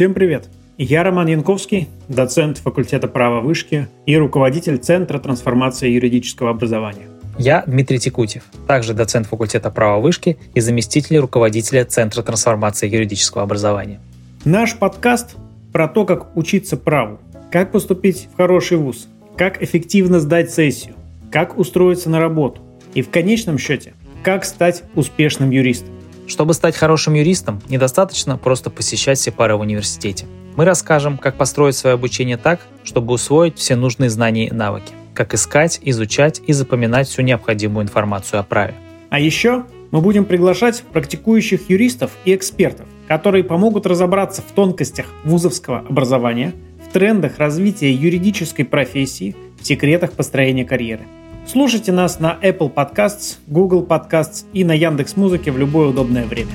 Всем привет! Я Роман Янковский, доцент факультета права вышки и руководитель Центра трансформации юридического образования. Я Дмитрий Текутьев, также доцент факультета права вышки и заместитель руководителя Центра трансформации юридического образования. Наш подкаст про то, как учиться праву, как поступить в хороший вуз, как эффективно сдать сессию, как устроиться на работу и, в конечном счете, как стать успешным юристом. Чтобы стать хорошим юристом, недостаточно просто посещать все пары в университете. Мы расскажем, как построить свое обучение так, чтобы усвоить все нужные знания и навыки, как искать, изучать и запоминать всю необходимую информацию о праве. А еще мы будем приглашать практикующих юристов и экспертов, которые помогут разобраться в тонкостях вузовского образования, в трендах развития юридической профессии, в секретах построения карьеры. Слушайте нас на Apple Podcasts, Google Podcasts и на Яндекс.Музыке в любое удобное время.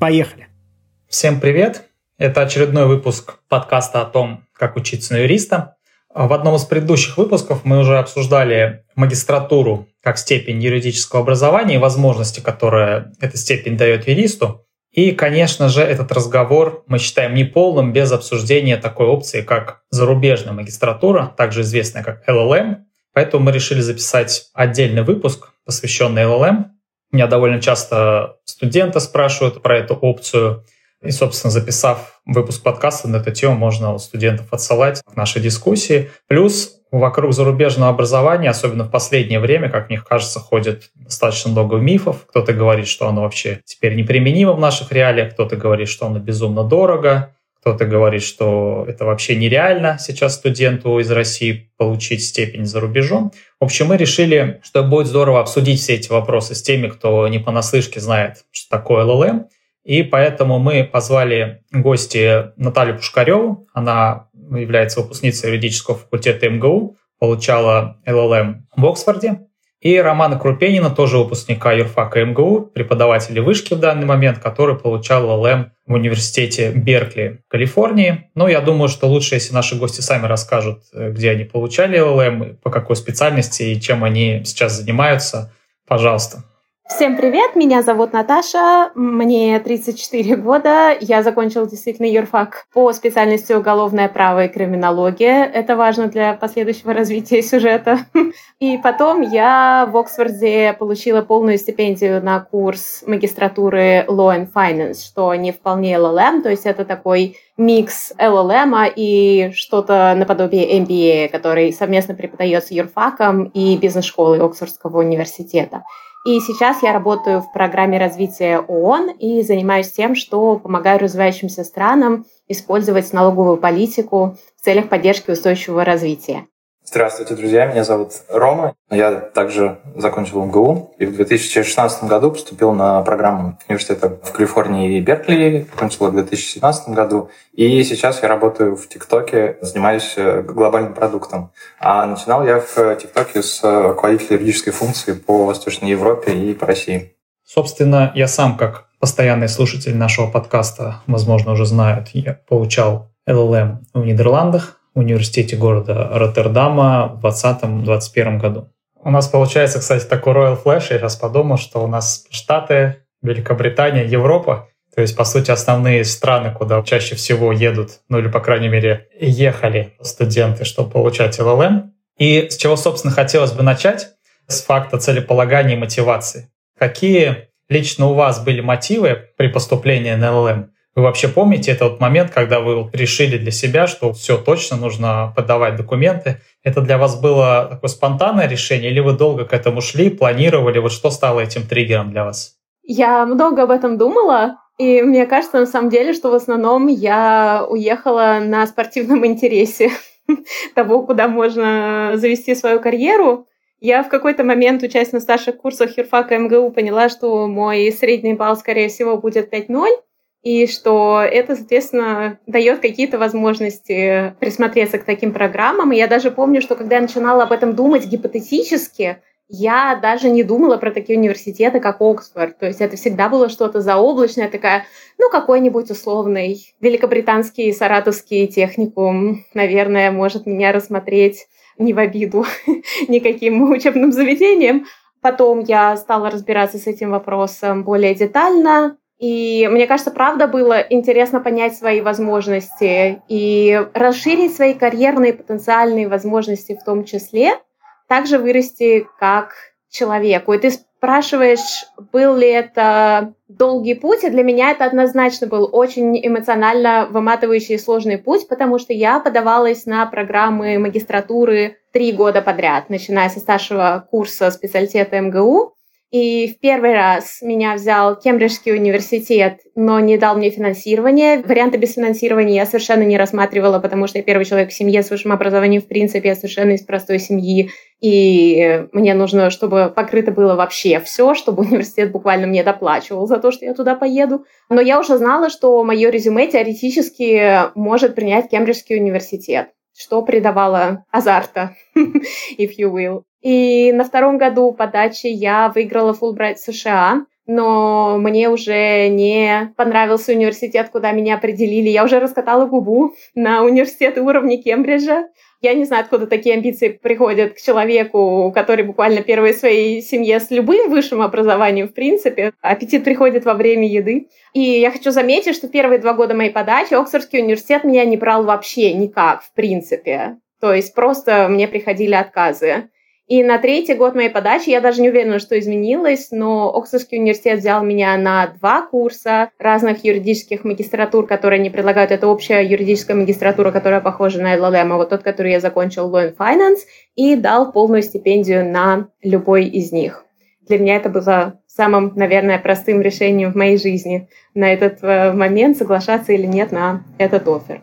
Поехали! Всем привет! Это очередной выпуск подкаста о том, как учиться на юриста. В одном из предыдущих выпусков мы уже обсуждали магистратуру как степень юридического образования и возможности, которые эта степень дает юристу. И, конечно же, этот разговор мы считаем неполным без обсуждения такой опции, как зарубежная магистратура, также известная как LLM. Поэтому мы решили записать отдельный выпуск, посвященный LLM. Меня довольно часто студенты спрашивают про эту опцию. И, собственно, записав выпуск подкаста на эту тему, можно у студентов отсылать к нашей дискуссии. Плюс вокруг зарубежного образования, особенно в последнее время, как мне кажется, ходит достаточно много мифов. Кто-то говорит, что оно вообще теперь неприменимо в наших реалиях, кто-то говорит, что оно безумно дорого, кто-то говорит, что это вообще нереально сейчас студенту из России получить степень за рубежом. В общем, мы решили, что будет здорово обсудить все эти вопросы с теми, кто не понаслышке знает, что такое LLM. И поэтому мы позвали гостя Наталью Пушкареву. Она является выпускницей юридического факультета МГУ, получала LLM в Оксфорде. И Романа Крупенина, тоже выпускника юрфака МГУ, преподавателя вышки в данный момент, который получал LLM в университете Беркли в Калифорнии. Но я думаю, что лучше, если наши гости сами расскажут, где они получали LLM, по какой специальности и чем они сейчас занимаются. Пожалуйста. Всем привет, меня зовут Наташа, мне 34 года, я закончила действительно юрфак по специальности уголовное право и криминология, это важно для последующего развития сюжета. И потом я в Оксфорде получила полную стипендию на курс магистратуры Law and Finance, что не вполне LLM, то есть это такой микс LLM и что-то наподобие MBA, который совместно преподается юрфаком и бизнес-школой Оксфордского университета. И сейчас я работаю в программе развития ООН и занимаюсь тем, что помогаю развивающимся странам использовать налоговую политику в целях поддержки устойчивого развития. Здравствуйте, друзья. Меня зовут Рома. Я также закончил МГУ и в 2016 году поступил на программу университета в Калифорнии и Беркли. Закончил в 2017 году. И сейчас я работаю в ТикТоке, занимаюсь глобальным продуктом. А начинал я в ТикТоке с руководителя юридической функции по Восточной Европе и по России. Собственно, я сам, как постоянный слушатель нашего подкаста, возможно, уже знают, я получал LLM в Нидерландах, в университете города Роттердама в 2020-2021 году. У нас получается, кстати, такой Royal Flash. Я сейчас подумал, что у нас Штаты, Великобритания, Европа. То есть, по сути, основные страны, куда чаще всего едут, ну или, по крайней мере, ехали студенты, чтобы получать LLM. И с чего, собственно, хотелось бы начать? С факта целеполагания и мотивации. Какие лично у вас были мотивы при поступлении на LLM? Вы вообще помните этот момент, когда вы решили для себя, что все точно нужно подавать документы? Это для вас было такое спонтанное решение, или вы долго к этому шли, планировали? Вот что стало этим триггером для вас? Я много об этом думала, и мне кажется, на самом деле, что в основном я уехала на спортивном интересе того, куда можно завести свою карьеру. Я в какой-то момент, учась на старших курсах юрфака МГУ, поняла, что мой средний балл, скорее всего, будет 5.0. И что это, соответственно, дает какие-то возможности присмотреться к таким программам. И я даже помню, что когда я начинала об этом думать гипотетически, я даже не думала про такие университеты, как Оксфорд. То есть это всегда было что-то заоблачное, такая, ну, какой-нибудь условный великобританский саратовский техникум, наверное, может меня рассмотреть не в обиду никаким учебным заведением. Потом я стала разбираться с этим вопросом более детально. И мне кажется, правда было интересно понять свои возможности и расширить свои карьерные потенциальные возможности в том числе, также вырасти как человеку. И ты спрашиваешь, был ли это долгий путь, и для меня это однозначно был очень эмоционально выматывающий и сложный путь, потому что я подавалась на программы магистратуры 3 года подряд, начиная со старшего курса специалитета МГУ. И в первый раз меня взял Кембриджский университет, но не дал мне финансирование. Варианты без финансирования я совершенно не рассматривала, потому что я первый человек в семье с высшим образованием, в принципе, я совершенно из простой семьи. И мне нужно, чтобы покрыто было вообще все, чтобы университет буквально мне доплачивал за то, что я туда поеду. Но я уже знала, что мое резюме теоретически может принять Кембриджский университет, что придавало азарта, if you will. И на 2-м году подачи я выиграла Фулбрайт США, но мне уже не понравился университет, куда меня определили. Я уже раскатала губу на университеты уровня Кембриджа. Я не знаю, откуда такие амбиции приходят к человеку, который буквально первый в своей семье с любым высшим образованием, в принципе. Аппетит приходит во время еды. И я хочу заметить, что первые 2 года моей подачи Оксфордский университет меня не брал вообще никак, в принципе. То есть просто мне приходили отказы. И на 3-й год моей подачи, я даже не уверена, что изменилось, но Оксфордский университет взял меня на 2 курса разных юридических магистратур, которые они предлагают. Это общая юридическая магистратура, которая похожа на LLM, а вот тот, который я закончил, Law and Finance, и дал полную стипендию на любой из них. Для меня это было самым, наверное, простым решением в моей жизни на этот момент, соглашаться или нет на этот оффер.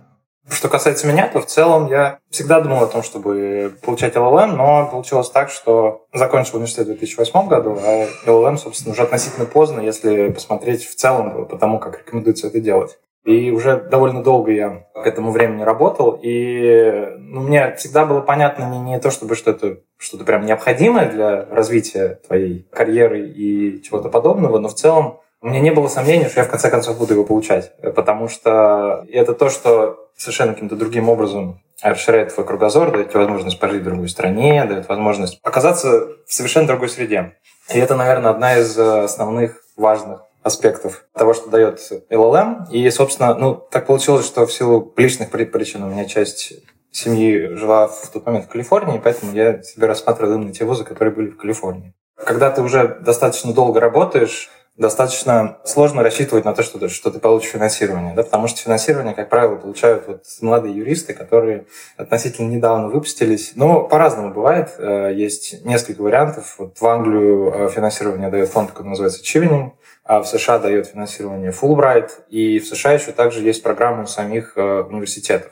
Что касается меня, то в целом я всегда думал о том, чтобы получать LLM, но получилось так, что закончил университет в 2008 году, а LLM, собственно, уже относительно поздно, если посмотреть в целом по тому, как рекомендуется это делать. И уже довольно долго я к этому времени работал, и мне всегда было понятно не то, чтобы что-то прям необходимое для развития твоей карьеры и чего-то подобного, но в целом у меня не было сомнений, что я в конце концов буду его получать, потому что это то, что совершенно каким-то другим образом расширяет твой кругозор, дает тебе возможность пожить в другой стране, дает возможность оказаться в совершенно другой среде. И это, наверное, одна из основных важных аспектов того, что дает LLM. И, собственно, так получилось, что в силу личных причин у меня часть семьи жила в тот момент в Калифорнии, поэтому я себе рассматривал именно те вузы, которые были в Калифорнии. Когда ты уже достаточно долго работаешь, достаточно сложно рассчитывать на то, что ты получишь финансирование, да, потому что финансирование, как правило, получают молодые юристы, которые относительно недавно выпустились. Но по-разному бывает. Есть несколько вариантов. В Англию финансирование дает фонд, который называется Chevening, а в США дает финансирование Фулбрайт, и в США еще также есть программы самих университетов.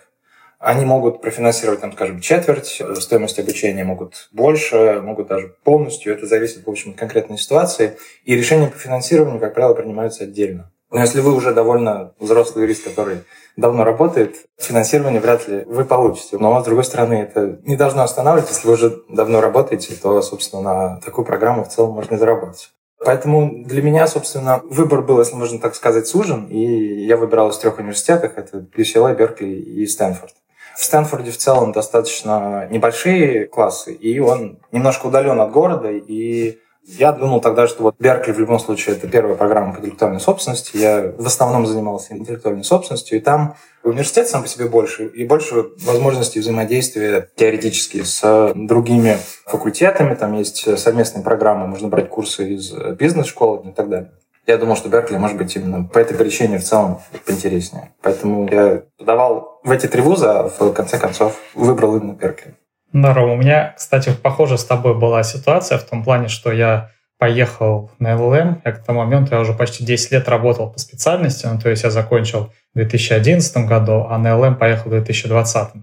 Они могут профинансировать, скажем, четверть, стоимость обучения могут больше, могут даже полностью. Это зависит, в общем, от конкретной ситуации. И решения по финансированию, как правило, принимаются отдельно. Но если вы уже довольно взрослый юрист, который давно работает, финансирование вряд ли вы получите. Но, с другой стороны, это не должно останавливать. Если вы уже давно работаете, то, собственно, на такую программу в целом можно и заработать. Поэтому для меня, собственно, выбор был, если можно так сказать, сужен. И я выбирал из 3 университетов. Это UCLA, Беркли и Стэнфорд. В Стэнфорде в целом достаточно небольшие классы, и он немножко удален от города, и я думал тогда, что Беркли в любом случае это первая программа по интеллектуальной собственности, я в основном занимался интеллектуальной собственностью, и там университет сам по себе больше, и больше возможностей взаимодействия теоретически с другими факультетами, там есть совместные программы, можно брать курсы из бизнес-школы и так далее. Я думал, что Беркли, может быть, именно по этой причине в целом поинтереснее. Поэтому я подавал в эти 3 вуза, а в конце концов выбрал именно Беркли. Да, Ром, у меня, кстати, похожа с тобой была ситуация в том плане, что я поехал на LLM. Я к тому моменту уже почти 10 лет работал по специальности, то есть я закончил в 2011 году, а на LLM поехал в 2020.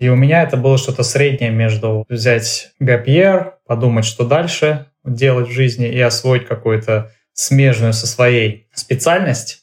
И у меня это было что-то среднее между взять gap year, подумать, что дальше делать в жизни и освоить какую-то смежную со своей специальность.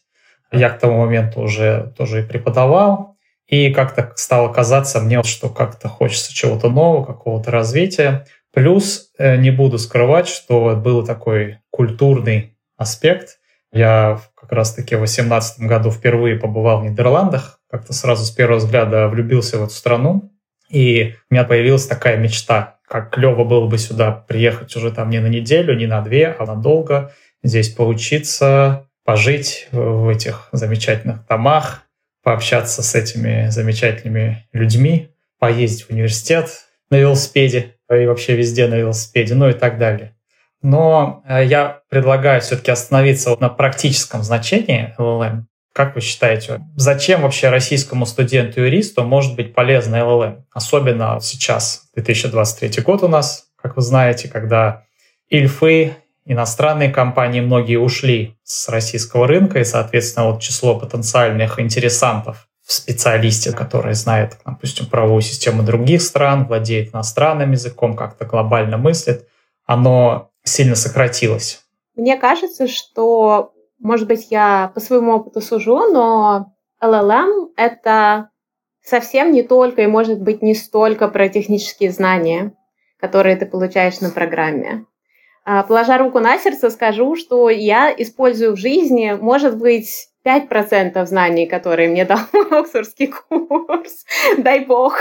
Я к тому моменту уже тоже и преподавал, и как-то стало казаться мне, что как-то хочется чего-то нового, какого-то развития. Плюс, не буду скрывать, что был такой культурный аспект. Я как раз-таки в 2018 году впервые побывал в Нидерландах, как-то сразу с первого взгляда влюбился в эту страну, и у меня появилась такая мечта, как клево было бы сюда приехать уже там не на неделю, не на 2, а надолго, здесь поучиться, пожить в этих замечательных домах, пообщаться с этими замечательными людьми, поездить в университет на велосипеде и вообще везде на велосипеде, ну и так далее. Но я предлагаю все-таки остановиться на практическом значении LLM. Как вы считаете, зачем вообще российскому студенту-юристу может быть полезна LLM? Особенно сейчас, 2023 год у нас, как вы знаете, когда ИЛФы, иностранные компании, многие ушли с российского рынка, и, соответственно, вот число потенциальных интересантов в специалисте, который знает, допустим, правовую систему других стран, владеет иностранным языком, как-то глобально мыслит, оно сильно сократилось. Мне кажется, что, может быть, я по своему опыту сужу, но LLM — это совсем не только и, может быть, не столько про технические знания, которые ты получаешь на программе. Положа руку на сердце, скажу, что я использую в жизни, может быть, 5% знаний, которые мне дал мой оксфордский курс, дай бог.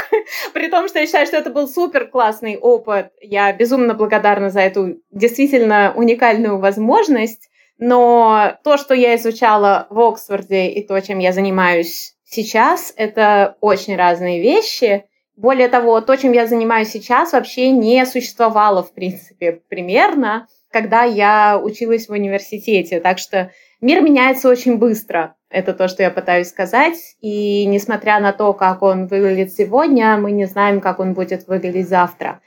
При том, что я считаю, что это был супер классный опыт. Я безумно благодарна за эту действительно уникальную возможность. Но то, что я изучала в Оксфорде и то, чем я занимаюсь сейчас, это очень разные вещи. Более того, то, чем я занимаюсь сейчас, вообще не существовало, в принципе, примерно, когда я училась в университете. Так что мир меняется очень быстро, это то, что я пытаюсь сказать, и несмотря на то, как он выглядит сегодня, мы не знаем, как он будет выглядеть завтра.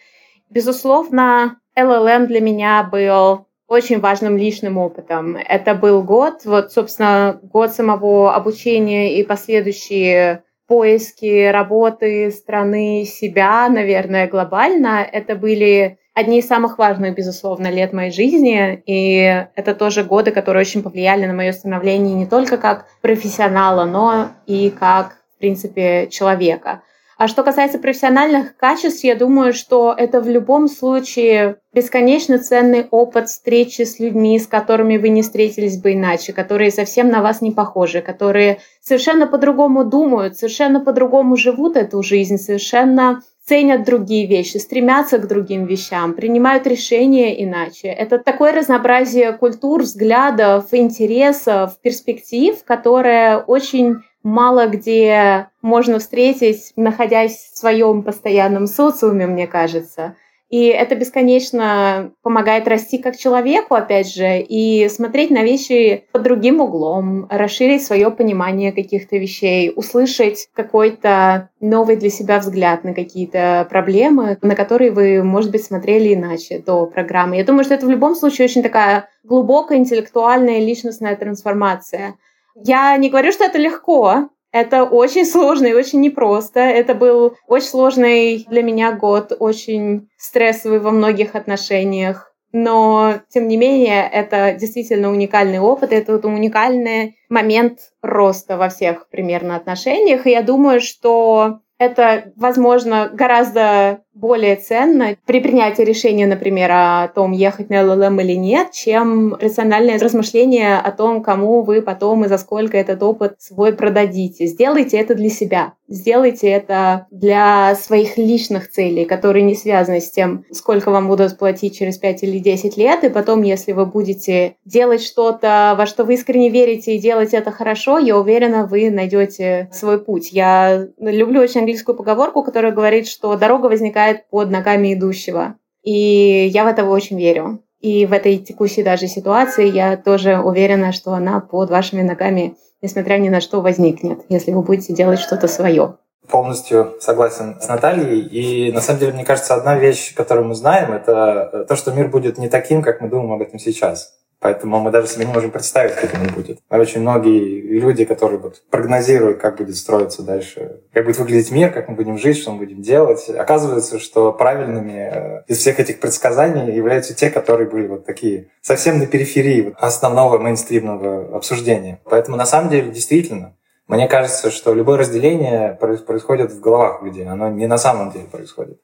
Безусловно, LLM для меня был очень важным личным опытом. Это был год, вот, собственно, год самого обучения и последующие поиски работы, страны, себя, наверное, глобально. Это были одни из самых важных, безусловно, лет моей жизни, и это тоже годы, которые очень повлияли на мое становление не только как профессионала, но и как, в принципе, человека. А что касается профессиональных качеств, я думаю, что это в любом случае бесконечно ценный опыт встречи с людьми, с которыми вы не встретились бы иначе, которые совсем на вас не похожи, которые совершенно по-другому думают, совершенно по-другому живут эту жизнь, совершенно ценят другие вещи, стремятся к другим вещам, принимают решения иначе. Это такое разнообразие культур, взглядов, интересов, перспектив, которое очень мало где можно встретить, находясь в своем постоянном социуме, мне кажется. И это бесконечно помогает расти как человеку, опять же, и смотреть на вещи под другим углом, расширить свое понимание каких-то вещей, услышать какой-то новый для себя взгляд на какие-то проблемы, на которые вы, может быть, смотрели иначе до программы. Я думаю, что это в любом случае очень такая глубокая интеллектуальная личностная трансформация. Я не говорю, что это легко. Это очень сложно и очень непросто. Это был очень сложный для меня год, очень стрессовый во многих отношениях. Но, тем не менее, это действительно уникальный опыт, это вот уникальный момент роста во всех примерно отношениях. И я думаю, что это, возможно, гораздо более ценно при принятии решения, например, о том, ехать на LLM или нет, чем рациональное размышление о том, кому вы потом и за сколько этот опыт свой продадите. Сделайте это для себя. Сделайте это для своих личных целей, которые не связаны с тем, сколько вам будут платить через 5 или 10 лет. И потом, если вы будете делать что-то, во что вы искренне верите, и делать это хорошо, я уверена, вы найдете свой путь. Я люблю очень английскую поговорку, которая говорит, что дорога возникает под ногами идущего. И я в это очень верю. И в этой текущей даже ситуации я тоже уверена, что она под вашими ногами, несмотря ни на что, возникнет, если вы будете делать что-то свое. Полностью согласен с Натальей. И на самом деле, мне кажется, одна вещь, которую мы знаем, это то, что мир будет не таким, как мы думаем об этом сейчас. Поэтому мы даже себе не можем представить, как оно будет. Очень многие люди, которые прогнозируют, как будет строиться дальше, как будет выглядеть мир, как мы будем жить, что мы будем делать, оказывается, что правильными из всех этих предсказаний являются те, которые были такие совсем на периферии основного мейнстримного обсуждения. Поэтому на самом деле действительно, мне кажется, что любое разделение происходит в головах людей, оно не на самом деле происходит.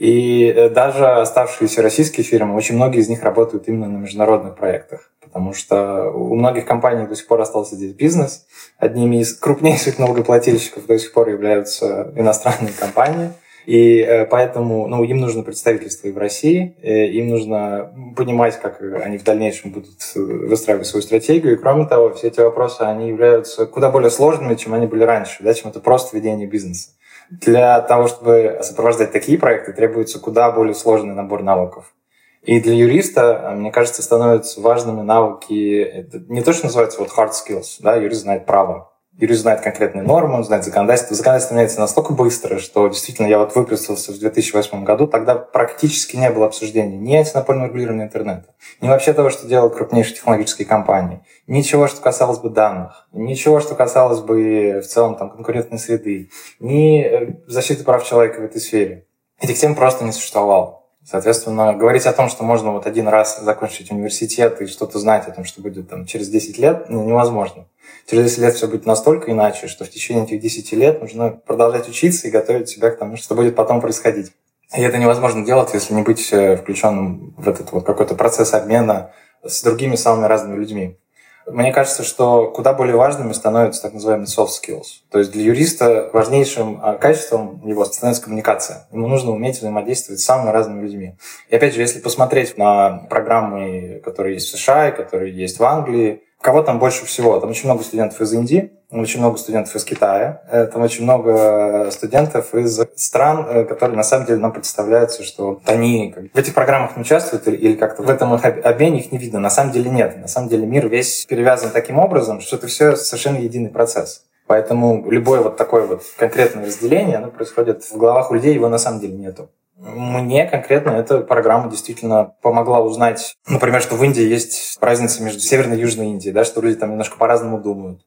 И даже оставшиеся российские фирмы, очень многие из них работают именно на международных проектах, потому что у многих компаний до сих пор остался здесь бизнес. Одними из крупнейших налогоплательщиков до сих пор являются иностранные компании. И поэтому им нужно представительство и в России, им нужно понимать, как они в дальнейшем будут выстраивать свою стратегию. И кроме того, все эти вопросы, они являются куда более сложными, чем они были раньше, да, чем это просто ведение бизнеса. Для того, чтобы сопровождать такие проекты, требуется куда более сложный набор навыков. И для юриста, мне кажется, становятся важными навыки, это не то, что называется hard skills, да, юрист знает право. Юрист знает конкретные нормы, он знает законодательство. Законодательство меняется настолько быстро, что действительно я выпустился в 2008 году, тогда практически не было обсуждений ни антинопольного регулирования интернета, ни вообще того, что делают крупнейшие технологические компании, ничего, что касалось бы данных, ничего, что касалось бы в целом конкурентной среды, ни защиты прав человека в этой сфере. Этих тем просто не существовало. Соответственно, говорить о том, что можно один раз закончить университет и что-то знать о том, что будет через 10 лет, невозможно. Через 10 лет все будет настолько иначе, что в течение этих 10 лет нужно продолжать учиться и готовить себя к тому, что будет потом происходить. И это невозможно делать, если не быть включенным в этот какой-то процесс обмена с другими самыми разными людьми. Мне кажется, что куда более важными становятся так называемые soft skills. То есть для юриста важнейшим качеством его становится коммуникация. Ему нужно уметь взаимодействовать с самыми разными людьми. И опять же, если посмотреть на программы, которые есть в США и которые есть в Англии, кого там больше всего? Там очень много студентов из Индии, очень много студентов из Китая, там очень много студентов из стран, которые на самом деле нам представляются, что они в этих программах не участвуют или как-то в этом обмене их не видно. На самом деле нет. На самом деле мир весь перевязан таким образом, что это все совершенно единый процесс. Поэтому любое такое конкретное разделение, оно происходит в головах людей, его на самом деле нету. Мне конкретно эта программа действительно помогла узнать, например, что в Индии есть разница между Северной и Южной Индией, да, что люди там немножко по-разному думают.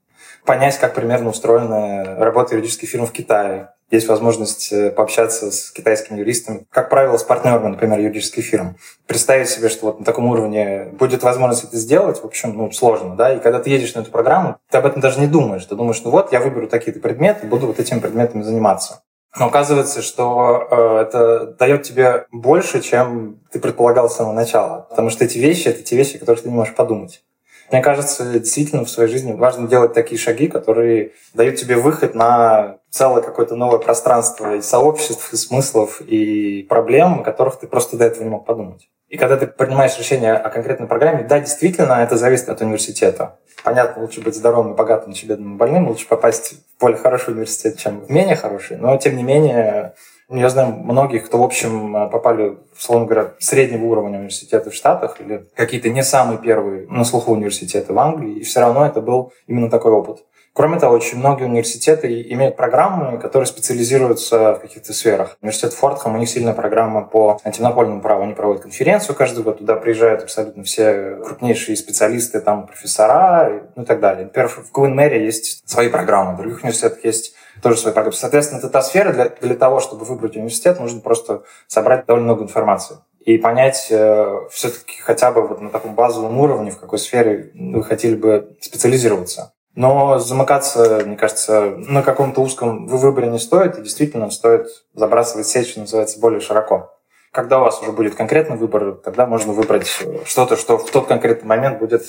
Понять, как примерно устроена работа юридических фирм в Китае. Есть возможность пообщаться с китайскими юристами, как правило, с партнерами, например, юридических фирм. Представить себе, что на таком уровне будет возможность это сделать, в общем, сложно, да, и когда ты едешь на эту программу, ты об этом даже не думаешь. Ты думаешь, я выберу такие-то предметы, буду этими предметами заниматься. Но оказывается, что это дает тебе больше, чем ты предполагал с самого начала. Потому что эти вещи — это те вещи, о которых ты не можешь подумать. Мне кажется, действительно в своей жизни важно делать такие шаги, которые дают тебе выход на целое какое-то новое пространство и сообществ, и смыслов, и проблем, о которых ты просто до этого не мог подумать. И когда ты принимаешь решение о конкретной программе, да, действительно, это зависит от университета. Понятно, лучше быть здоровым и богатым, чем бедным и больным, лучше попасть в более хороший университет, чем в менее хороший. Но, тем не менее, я знаю многих, кто, в общем, попали, условно говоря, среднего уровня университета в Штатах или какие-то не самые первые на слуху университеты в Англии, и все равно это был именно такой опыт. Кроме того, очень многие университеты имеют программы, которые специализируются в каких-то сферах. Университет Фордхам, у них сильная программа по антимонопольному праву. Они проводят конференцию каждый год, туда приезжают абсолютно все крупнейшие специалисты, профессора и так далее. Например, в Куинн-Мэри есть свои программы, в других университетах есть тоже свои программы. Соответственно, это та сфера, для того, чтобы выбрать университет, нужно просто собрать довольно много информации и понять все-таки хотя бы на таком базовом уровне, в какой сфере вы хотели бы специализироваться. Но замыкаться, мне кажется, на каком-то узком выборе не стоит, и действительно стоит забрасывать сеть, что называется, более широко. Когда у вас уже будет конкретный выбор, тогда можно выбрать что-то, что в тот конкретный момент будет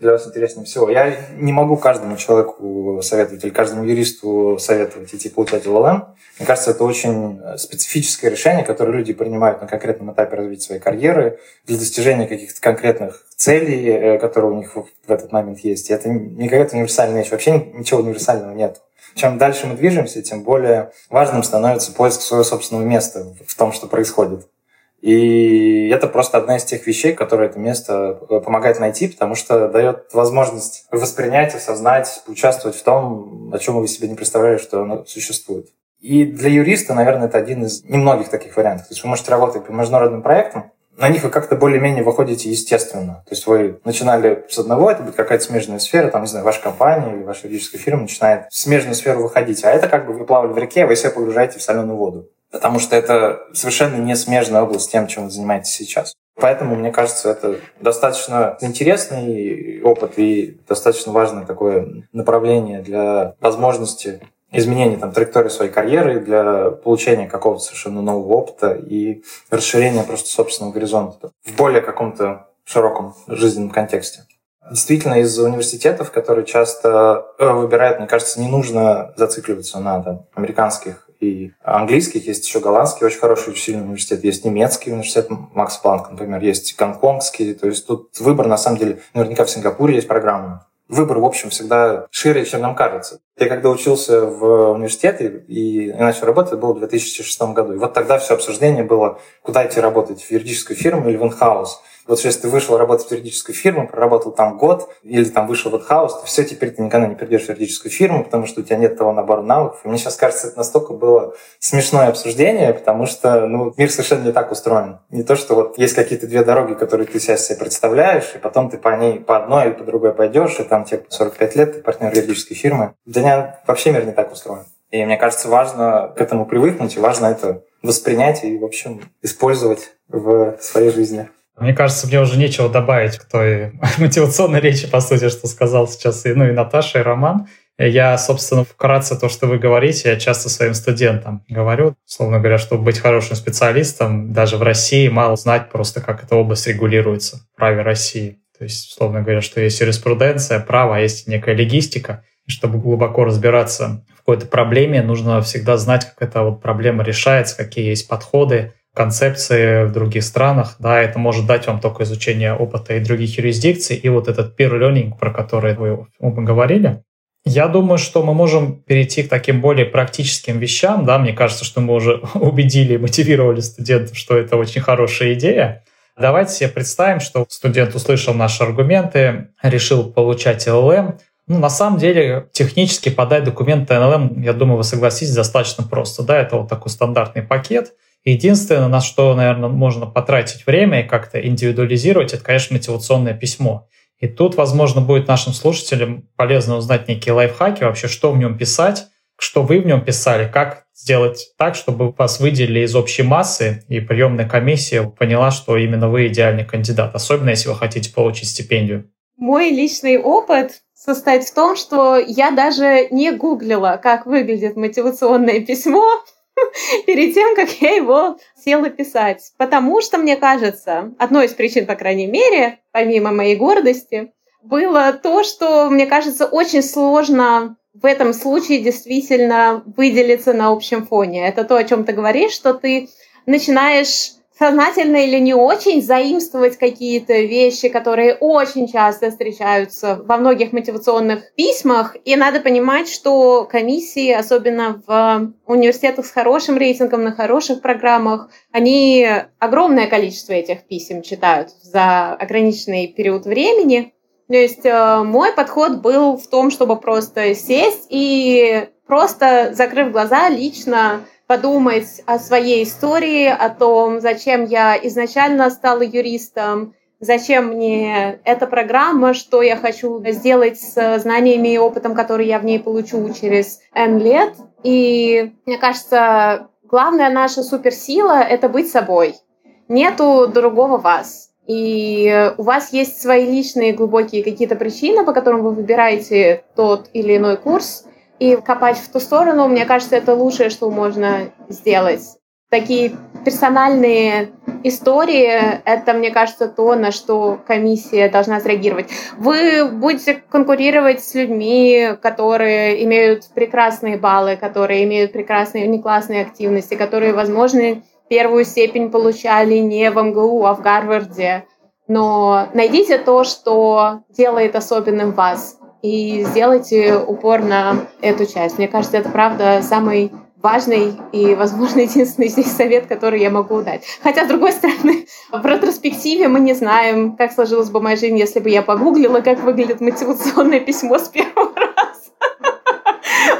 для вас интереснее всего. Я не могу каждому человеку советовать или каждому юристу советовать идти получать LLM. Мне кажется, это очень специфическое решение, которое люди принимают на конкретном этапе развития своей карьеры для достижения каких-то конкретных целей, которые у них в этот момент есть. И это не какая-то универсальная вещь. Вообще ничего универсального нет. Чем дальше мы движемся, тем более важным становится поиск своего собственного места в том, что происходит. И это просто одна из тех вещей, которые это место помогает найти, потому что дает возможность воспринять, осознать, участвовать в том, о чем вы себе не представляли, что оно существует. И для юриста, наверное, это один из немногих таких вариантов. То есть вы можете работать по международным проектам, на них вы как-то более-менее выходите естественно. То есть вы начинали с одного, это будет какая-то смежная сфера, ваша компания или ваша юридическая фирма начинает в смежную сферу выходить, а это вы плавали в реке, вы себя погружаете в соленую воду. Потому что это совершенно не смежная область с тем, чем вы занимаетесь сейчас. Поэтому, мне кажется, это достаточно интересный опыт и достаточно важное такое направление для возможности изменения траектории своей карьеры, для получения какого-то совершенно нового опыта и расширения просто собственного горизонта в более каком-то широком жизненном контексте. Действительно, из университетов, которые часто выбирают, мне кажется, не нужно зацикливаться на американских и английских, есть еще голландский, очень хороший, очень сильный университет, есть немецкий университет, Макс Планк, например, есть гонконгский, то есть тут выбор, на самом деле, наверняка в Сингапуре есть программы. Выбор, в общем, всегда шире, чем нам кажется. Я когда учился в университете и начал работать, это было в 2006 году. И вот тогда все обсуждение было, куда идти работать, в юридическую фирму или в инхаус. Вот если ты вышел работать в юридическую фирму, проработал там год, или там вышел в инхаус, то все, теперь ты никогда не придешь в юридическую фирму, потому что у тебя нет того набора навыков. И мне сейчас кажется, это настолько было смешное обсуждение, потому что мир совершенно не так устроен. Не то, что вот есть какие-то две дороги, которые ты сейчас себе представляешь, и потом ты по ней по одной или по другой пойдешь, и там тебе 45 лет, ты партнер юридической фирмы. Для меня вообще мир не так устроен. И мне кажется, важно к этому привыкнуть, и важно это воспринять и, в общем, использовать в своей жизни. Мне кажется, мне уже нечего добавить к той мотивационной речи, по сути, что сказал сейчас и Наташа, и Роман. Я, собственно, вкратце то, что вы говорите, я часто своим студентам говорю, условно говоря, чтобы быть хорошим специалистом, даже в России мало знать просто, как эта область регулируется в праве России. То есть, условно говоря, что есть юриспруденция, право, а есть некая легистика. Чтобы глубоко разбираться в какой-то проблеме, нужно всегда знать, как эта вот проблема решается, какие есть подходы, концепции в других странах, да, это может дать вам только изучение опыта и других юрисдикций, и вот этот peer learning, про который вы оба говорили. Я думаю, что мы можем перейти к таким более практическим вещам, да, мне кажется, что мы уже убедили и мотивировали студентов, что это очень хорошая идея. Давайте себе представим, что студент услышал наши аргументы, решил получать LLM. На самом деле, технически подать документы LLM, я думаю, вы согласитесь, достаточно просто, да, это вот такой стандартный пакет. Единственное, на что, наверное, можно потратить время и как-то индивидуализировать, это, конечно, мотивационное письмо. И тут, возможно, будет нашим слушателям полезно узнать некие лайфхаки вообще, что в нем писать, что вы в нем писали, как сделать так, чтобы вас выделили из общей массы, и приемная комиссия поняла, что именно вы идеальный кандидат, особенно если вы хотите получить стипендию. Мой личный опыт состоит в том, что я даже не гуглила, как выглядит мотивационное письмо, перед тем, как я его села писать. Потому что, мне кажется, одной из причин, по крайней мере, помимо моей гордости, было то, что, мне кажется, очень сложно в этом случае действительно выделиться на общем фоне. Это то, о чем ты говоришь, что ты начинаешь сознательно или не очень заимствовать какие-то вещи, которые очень часто встречаются во многих мотивационных письмах. И надо понимать, что комиссии, особенно в университетах с хорошим рейтингом, на хороших программах, они огромное количество этих писем читают за ограниченный период времени. То есть мой подход был в том, чтобы просто сесть и просто, закрыв глаза, лично подумать о своей истории, о том, зачем я изначально стала юристом, зачем мне эта программа, что я хочу сделать с знаниями и опытом, которые я в ней получу через N лет. И, мне кажется, главная наша суперсила — это быть собой. Нету другого вас. И у вас есть свои личные глубокие какие-то причины, по которым вы выбираете тот или иной курс, и копать в ту сторону, мне кажется, это лучшее, что можно сделать. Такие персональные истории — это, мне кажется, то, на что комиссия должна среагировать. Вы будете конкурировать с людьми, которые имеют прекрасные баллы, которые имеют прекрасные внеклассные активности, которые, возможно, первую степень получали не в МГУ, а в Гарварде. Но найдите то, что делает особенным вас. И сделайте упор на эту часть. Мне кажется, это, правда, самый важный и, возможно, единственный здесь совет, который я могу дать. Хотя, с другой стороны, в ретроспективе мы не знаем, как сложилась бы моя жизнь, если бы я погуглила, как выглядит мотивационное письмо с первого раза.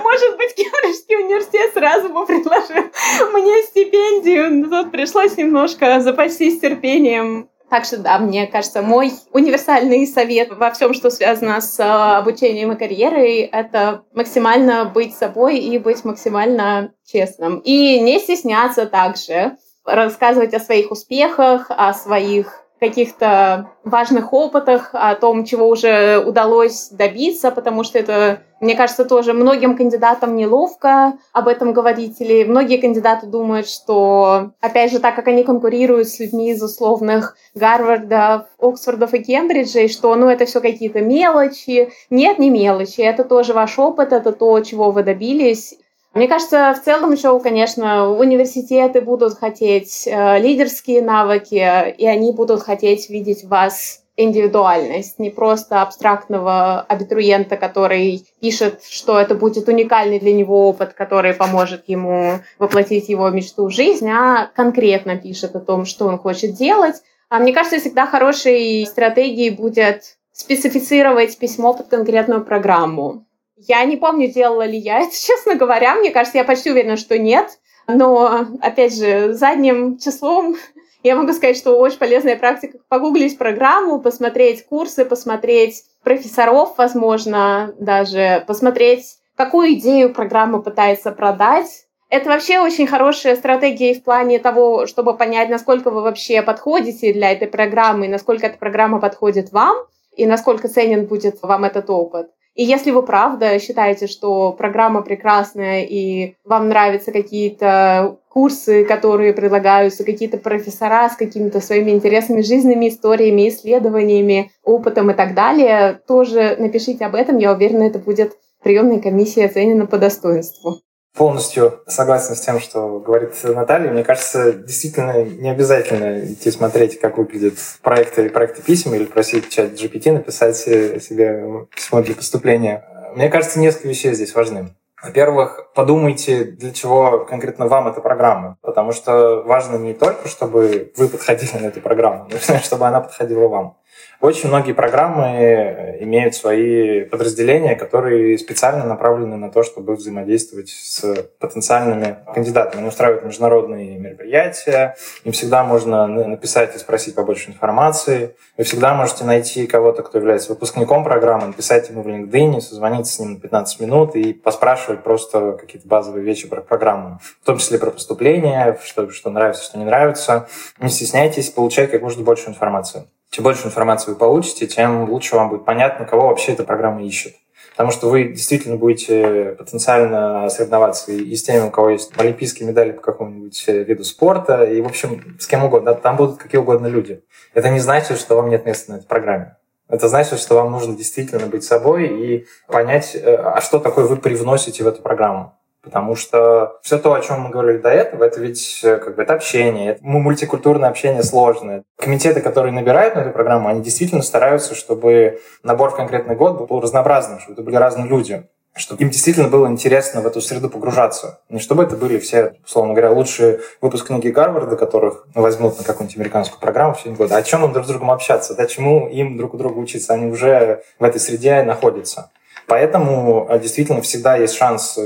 Может быть, Кембриджский университет сразу бы предложил мне стипендию, но тут пришлось немножко запастись терпением. Так что, да, мне кажется, мой универсальный совет во всем, что связано с обучением и карьерой, это максимально быть собой и быть максимально честным. И не стесняться также рассказывать о своих успехах, о своих каких-то важных опытах, о том, чего уже удалось добиться, потому что это, мне кажется, тоже многим кандидатам неловко об этом говорить, или многие кандидаты думают, что, опять же, так как они конкурируют с людьми из условных Гарвардов, Оксфордов и Кембриджей, что, это все какие-то мелочи. Нет, не мелочи, это тоже ваш опыт, это то, чего вы добились. Мне кажется, в целом еще, конечно, университеты будут хотеть лидерские навыки, и они будут хотеть видеть в вас индивидуальность, не просто абстрактного абитуриента, который пишет, что это будет уникальный для него опыт, который поможет ему воплотить его мечту в жизнь, а конкретно пишет о том, что он хочет делать. А мне кажется, всегда хорошей стратегией будет специфицировать письмо под конкретную программу. Я не помню, делала ли я это, честно говоря. Мне кажется, я почти уверена, что нет. Но, опять же, задним числом я могу сказать, что очень полезная практика погуглить программу, посмотреть курсы, посмотреть профессоров, возможно, даже посмотреть, какую идею программа пытается продать. Это вообще очень хорошая стратегия в плане того, чтобы понять, насколько вы вообще подходите для этой программы, насколько эта программа подходит вам, и насколько ценен будет вам этот опыт. И если вы правда считаете, что программа прекрасная, и вам нравятся какие-то курсы, которые предлагаются, какие-то профессора с какими-то своими интересными жизненными историями, исследованиями, опытом и так далее, тоже напишите об этом. Я уверена, это будет приемная комиссия оценена по достоинству. Полностью согласен с тем, что говорит Наталья. Мне кажется, действительно не обязательно идти смотреть, как выглядят проекты писем, или просить чат GPT написать себе письмо для поступления. Мне кажется, несколько вещей здесь важны. Во-первых, подумайте, для чего конкретно вам эта программа, потому что важно не только, чтобы вы подходили на эту программу, но и чтобы она подходила вам. Очень многие программы имеют свои подразделения, которые специально направлены на то, чтобы взаимодействовать с потенциальными кандидатами. Они устраивают международные мероприятия, им всегда можно написать и спросить побольше информации. Вы всегда можете найти кого-то, кто является выпускником программы, написать ему в LinkedIn, созвониться с ним на 15 минут и поспрашивать просто какие-то базовые вещи про программу, в том числе про поступление, что нравится, что не нравится. Не стесняйтесь получать как можно больше информации. Чем больше информации вы получите, тем лучше вам будет понятно, кого вообще эта программа ищет. Потому что вы действительно будете потенциально соревноваться и с теми, у кого есть олимпийские медали по какому-нибудь виду спорта, и, в общем, с кем угодно. Там будут какие угодно люди. Это не значит, что вам нет места на этой программе. Это значит, что вам нужно действительно быть собой и понять, а что такое вы привносите в эту программу. Потому что все то, о чем мы говорили до этого, это ведь как бы это общение, это мультикультурное общение сложное. Комитеты, которые набирают на эту программу, они действительно стараются, чтобы набор в конкретный год был разнообразным, чтобы это были разные люди, чтобы им действительно было интересно в эту среду погружаться. Не чтобы это были все, условно говоря, лучшие выпускники Гарварда, которых возьмут на какую-нибудь американскую программу в течение года. О чем им друг с другом общаться? Да чему им друг у друга учиться? Они уже в этой среде находятся. Поэтому действительно всегда есть шанс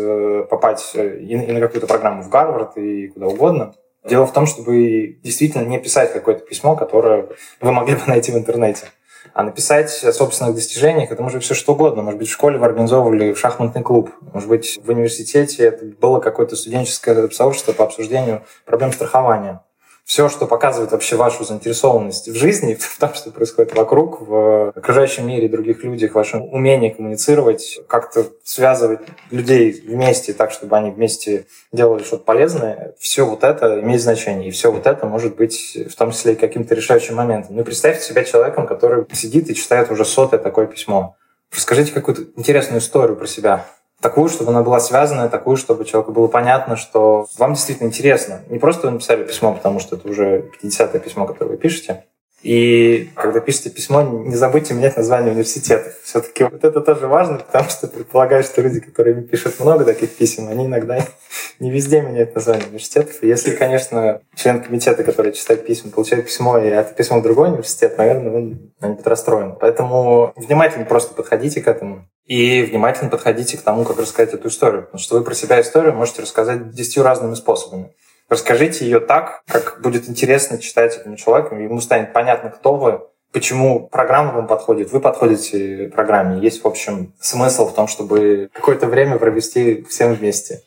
попасть и на какую-то программу в Гарвард, и куда угодно. Дело в том, чтобы действительно не писать какое-то письмо, которое вы могли бы найти в интернете, а написать о собственных достижениях. Это может быть все что угодно. Может быть, в школе вы организовывали шахматный клуб. Может быть, в университете это было какое-то студенческое сообщество по обсуждению проблем страхования. Все, что показывает вообще вашу заинтересованность в жизни, в том, что происходит вокруг, в окружающем мире, других людях, ваше умение коммуницировать, как-то связывать людей вместе так, чтобы они вместе делали что-то полезное, все вот это имеет значение. И все вот это может быть в том числе и каким-то решающим моментом. Ну, представьте себя человеком, который сидит и читает уже 100-е такое письмо. Расскажите какую-то интересную историю про себя. Такую, чтобы она была связана, такую, чтобы человеку было понятно, что вам действительно интересно. Не просто вы написали письмо, потому что это уже 50-е письмо, которое вы пишете. И когда пишете письмо, не забудьте менять название университета. Все-таки вот это тоже важно, потому что предполагаю, что люди, которые пишут много таких писем, они иногда не везде меняют название университетов. И если, конечно, член комитета, который читает письма, получает письмо, и это письмо в другой университет, наверное, он будет расстроен. Поэтому внимательно просто подходите к этому. И внимательно подходите к тому, как рассказать эту историю. Потому что вы про себя историю можете рассказать 10 разными способами. Расскажите ее так, как будет интересно читать этому человеку, ему станет понятно, кто вы, почему программа вам подходит, вы подходите программе. Есть, в общем, смысл в том, чтобы какое-то время провести всем вместе.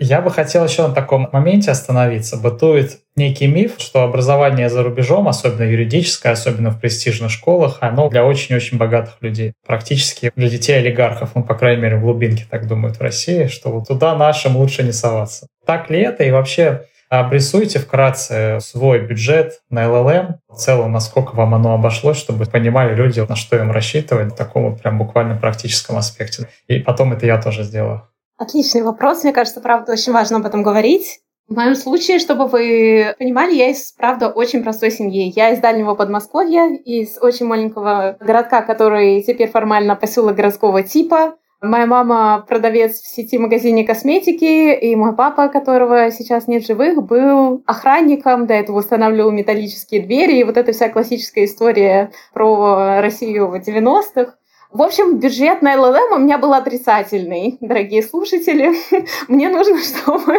Я бы хотел еще на таком моменте остановиться. Бытует некий миф, что образование за рубежом, особенно юридическое, особенно в престижных школах, оно для очень-очень богатых людей. Практически для детей-олигархов, ну, по крайней мере, в глубинке так думают в России, что вот туда нашим лучше не соваться. Так ли это? И вообще, Обрисуйте вкратце свой бюджет на LLM, в целом, насколько вам оно обошлось, чтобы понимали люди, на что им рассчитывать, в таком прям буквально практическом аспекте. И потом это я тоже сделаю. Отличный вопрос. Мне кажется, правда, очень важно об этом говорить. В моем случае, чтобы вы понимали, я из, правда, очень простой семьи. Я из дальнего Подмосковья, из очень маленького городка, который теперь формально поселок городского типа. Моя мама продавец в сети магазине косметики, и мой папа, которого сейчас нет в живых, был охранником, до этого устанавливал металлические двери, и вот эта вся классическая история про Россию в 90-х. В общем, бюджет на LLM у меня был отрицательный, дорогие слушатели. Мне нужно, чтобы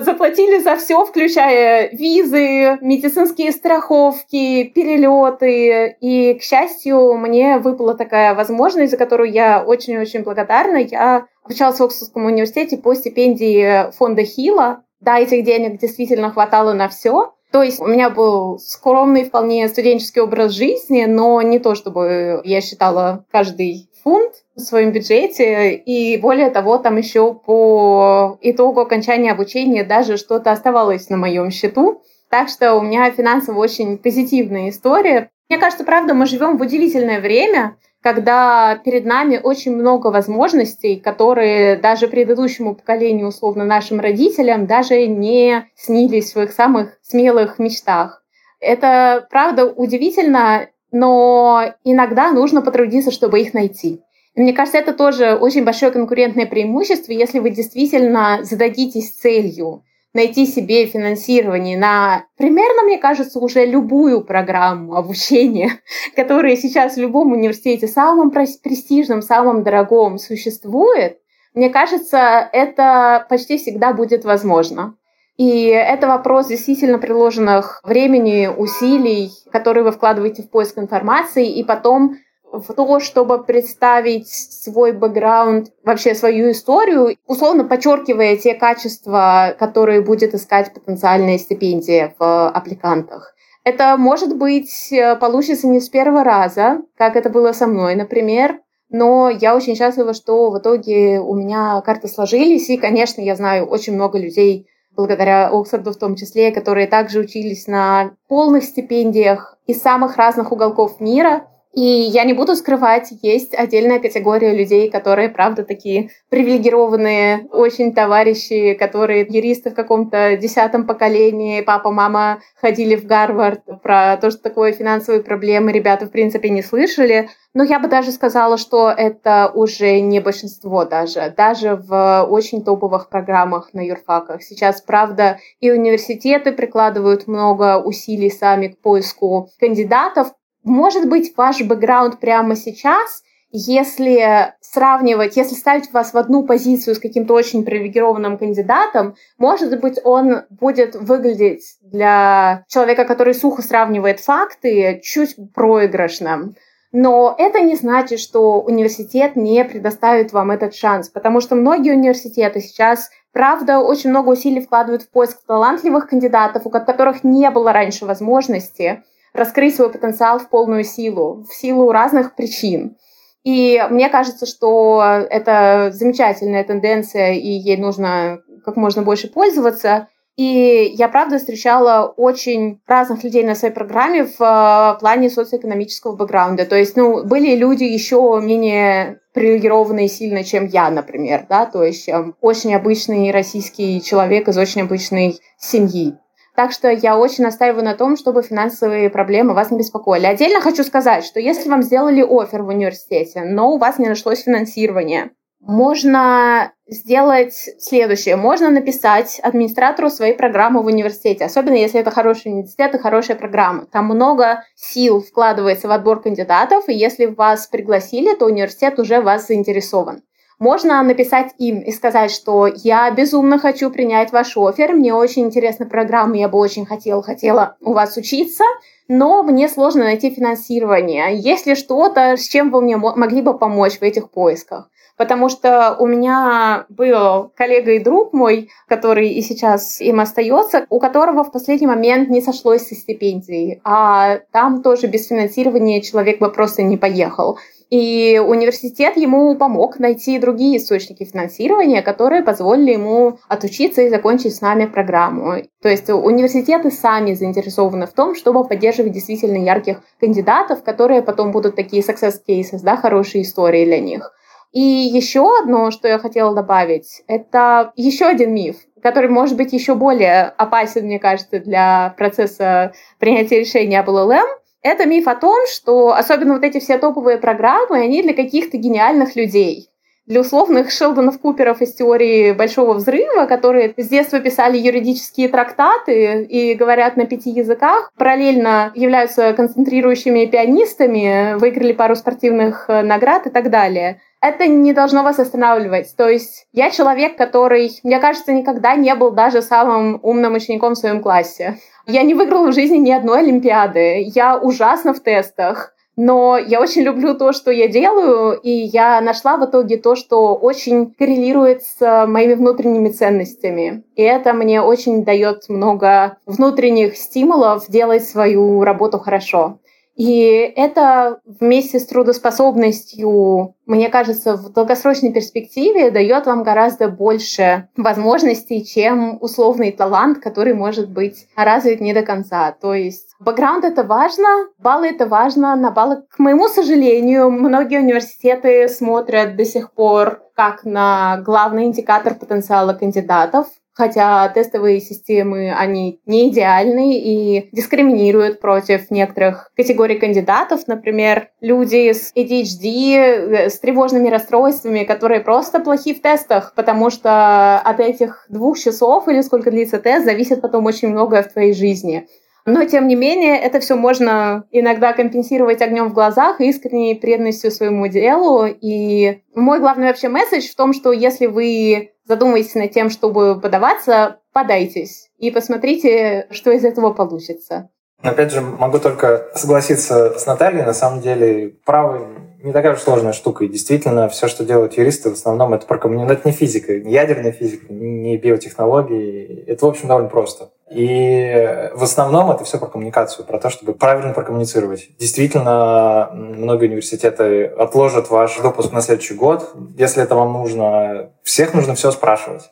заплатили за все, включая визы, медицинские страховки, перелеты. И, к счастью, мне выпала такая возможность, за которую я очень-очень благодарна. Я обучалась в Оксфордском университете по стипендии фонда Хилла. Да, этих денег действительно хватало на все. То есть у меня был скромный вполне студенческий образ жизни, но не то, чтобы я считала каждый фунт в своем бюджете. И более того, там еще по итогу окончания обучения даже что-то оставалось на моем счету. Так что у меня финансово очень позитивная история. Мне кажется, правда, мы живем в удивительное время, когда перед нами очень много возможностей, которые даже предыдущему поколению, условно нашим родителям, даже не снились в своих самых смелых мечтах. Это, правда, удивительно, но иногда нужно потрудиться, чтобы их найти. И мне кажется, это тоже очень большое конкурентное преимущество, если вы действительно зададитесь целью найти себе финансирование на примерно, мне кажется, уже любую программу обучения, которая сейчас в любом университете самым престижным, самым дорогом существует, мне кажется, это почти всегда будет возможно. И это вопрос действительно приложенных времени, усилий, которые вы вкладываете в поиск информации, и потом в то, чтобы представить свой бэкграунд, вообще свою историю, условно подчеркивая те качества, которые будет искать потенциальная стипендия в аппликантах. Это, может быть, получится не с первого раза, как это было со мной, например, но я очень счастлива, что в итоге у меня карты сложились, и, конечно, я знаю очень много людей, благодаря Оксфорду в том числе, которые также учились на полных стипендиях из самых разных уголков мира. И я не буду скрывать, есть отдельная категория людей, которые, правда, такие привилегированные, очень товарищи, которые юристы в каком-то 10-м поколении, папа, мама ходили в Гарвард, про то, что такое финансовые проблемы, ребята, в принципе, не слышали. Но я бы даже сказала, что это уже не большинство даже. Даже в очень топовых программах на юрфаках. Сейчас, правда, и университеты прикладывают много усилий сами к поиску кандидатов. Может быть, ваш бэкграунд прямо сейчас, если сравнивать, если ставить вас в одну позицию с каким-то очень привилегированным кандидатом, может быть, он будет выглядеть для человека, который сухо сравнивает факты, чуть проигрышным. Но это не значит, что университет не предоставит вам этот шанс, потому что многие университеты сейчас, правда, очень много усилий вкладывают в поиск талантливых кандидатов, у которых не было раньше возможности раскрыть свой потенциал в полную силу, в силу разных причин. И мне кажется, что это замечательная тенденция, и ей нужно как можно больше пользоваться. И я, правда, встречала очень разных людей на своей программе в плане социоэкономического бэкграунда. То есть, были люди еще менее привилегированные сильно, чем я, например, да, то есть очень обычный российский человек из очень обычной семьи. Так что я очень настаиваю на том, чтобы финансовые проблемы вас не беспокоили. Отдельно хочу сказать, что если вам сделали оффер в университете, но у вас не нашлось финансирования, можно сделать следующее. Можно написать администратору своей программы в университете, особенно если это хороший университет и хорошая программа. Там много сил вкладывается в отбор кандидатов, и если вас пригласили, то университет уже вас заинтересован. Можно написать им и сказать, что я безумно хочу принять ваш оффер, мне очень интересна программа, я бы очень хотела у вас учиться, но мне сложно найти финансирование. Есть ли что-то, с чем вы мне могли бы помочь в этих поисках? потому что у меня был коллега и друг мой, который и сейчас им остается, у которого в последний момент не сошлось со стипендией, а там тоже без финансирования человек бы просто не поехал. И университет ему помог найти другие источники финансирования, которые позволили ему отучиться и закончить с нами программу. То есть университеты сами заинтересованы в том, чтобы поддерживать действительно ярких кандидатов, которые потом будут такие success cases, да, хорошие истории для них. И еще одно, что я хотела добавить, это еще один миф, который может быть еще более опасен, мне кажется, для процесса принятия решения об LLM. Это миф о том, что особенно вот эти все топовые программы, они для каких-то гениальных людей. Для условных Шелдонов Куперов из теории Большого Взрыва, которые с детства писали юридические трактаты и говорят на 5 языках, параллельно являются концентрирующими пианистами, выиграли пару спортивных наград и так далее. Это не должно вас останавливать. То есть я человек, который, мне кажется, никогда не был даже самым умным учеником в своем классе. Я не выиграла в жизни ни одной олимпиады. Я ужасна в тестах. Но я очень люблю то, что я делаю, и я нашла в итоге то, что очень коррелирует с моими внутренними ценностями. И это мне очень дает много внутренних стимулов делать свою работу хорошо. И это вместе с трудоспособностью, мне кажется, в долгосрочной перспективе дает вам гораздо больше возможностей, чем условный талант, который может быть развит не до конца. То есть бэкграунд — это важно, баллы — это важно. На баллы, к моему сожалению, многие университеты смотрят до сих пор как на главный индикатор потенциала кандидатов. Хотя тестовые системы, они не идеальны и дискриминируют против некоторых категорий кандидатов. Например, люди с ADHD, с тревожными расстройствами, которые просто плохи в тестах, потому что от этих 2 часов или сколько длится тест, зависит потом очень многое в твоей жизни. Но, тем не менее, это все можно иногда компенсировать огнем в глазах и искренней преданностью своему делу. И мой главный вообще месседж в том, что если вы задумайтесь над тем, чтобы подаваться, подайтесь и посмотрите, что из этого получится. Опять же, могу только согласиться с Натальей. На самом деле, право не такая уж сложная штука. И действительно, все, что делают юристы, в основном это про коммуникацию. Это не физика, не ядерная физика, не биотехнологии. Это, в общем, довольно просто. И в основном это все про коммуникацию, про то, чтобы правильно прокоммуницировать. Действительно, многие университеты отложат ваш допуск на следующий год. Если это вам нужно, всех нужно все спрашивать.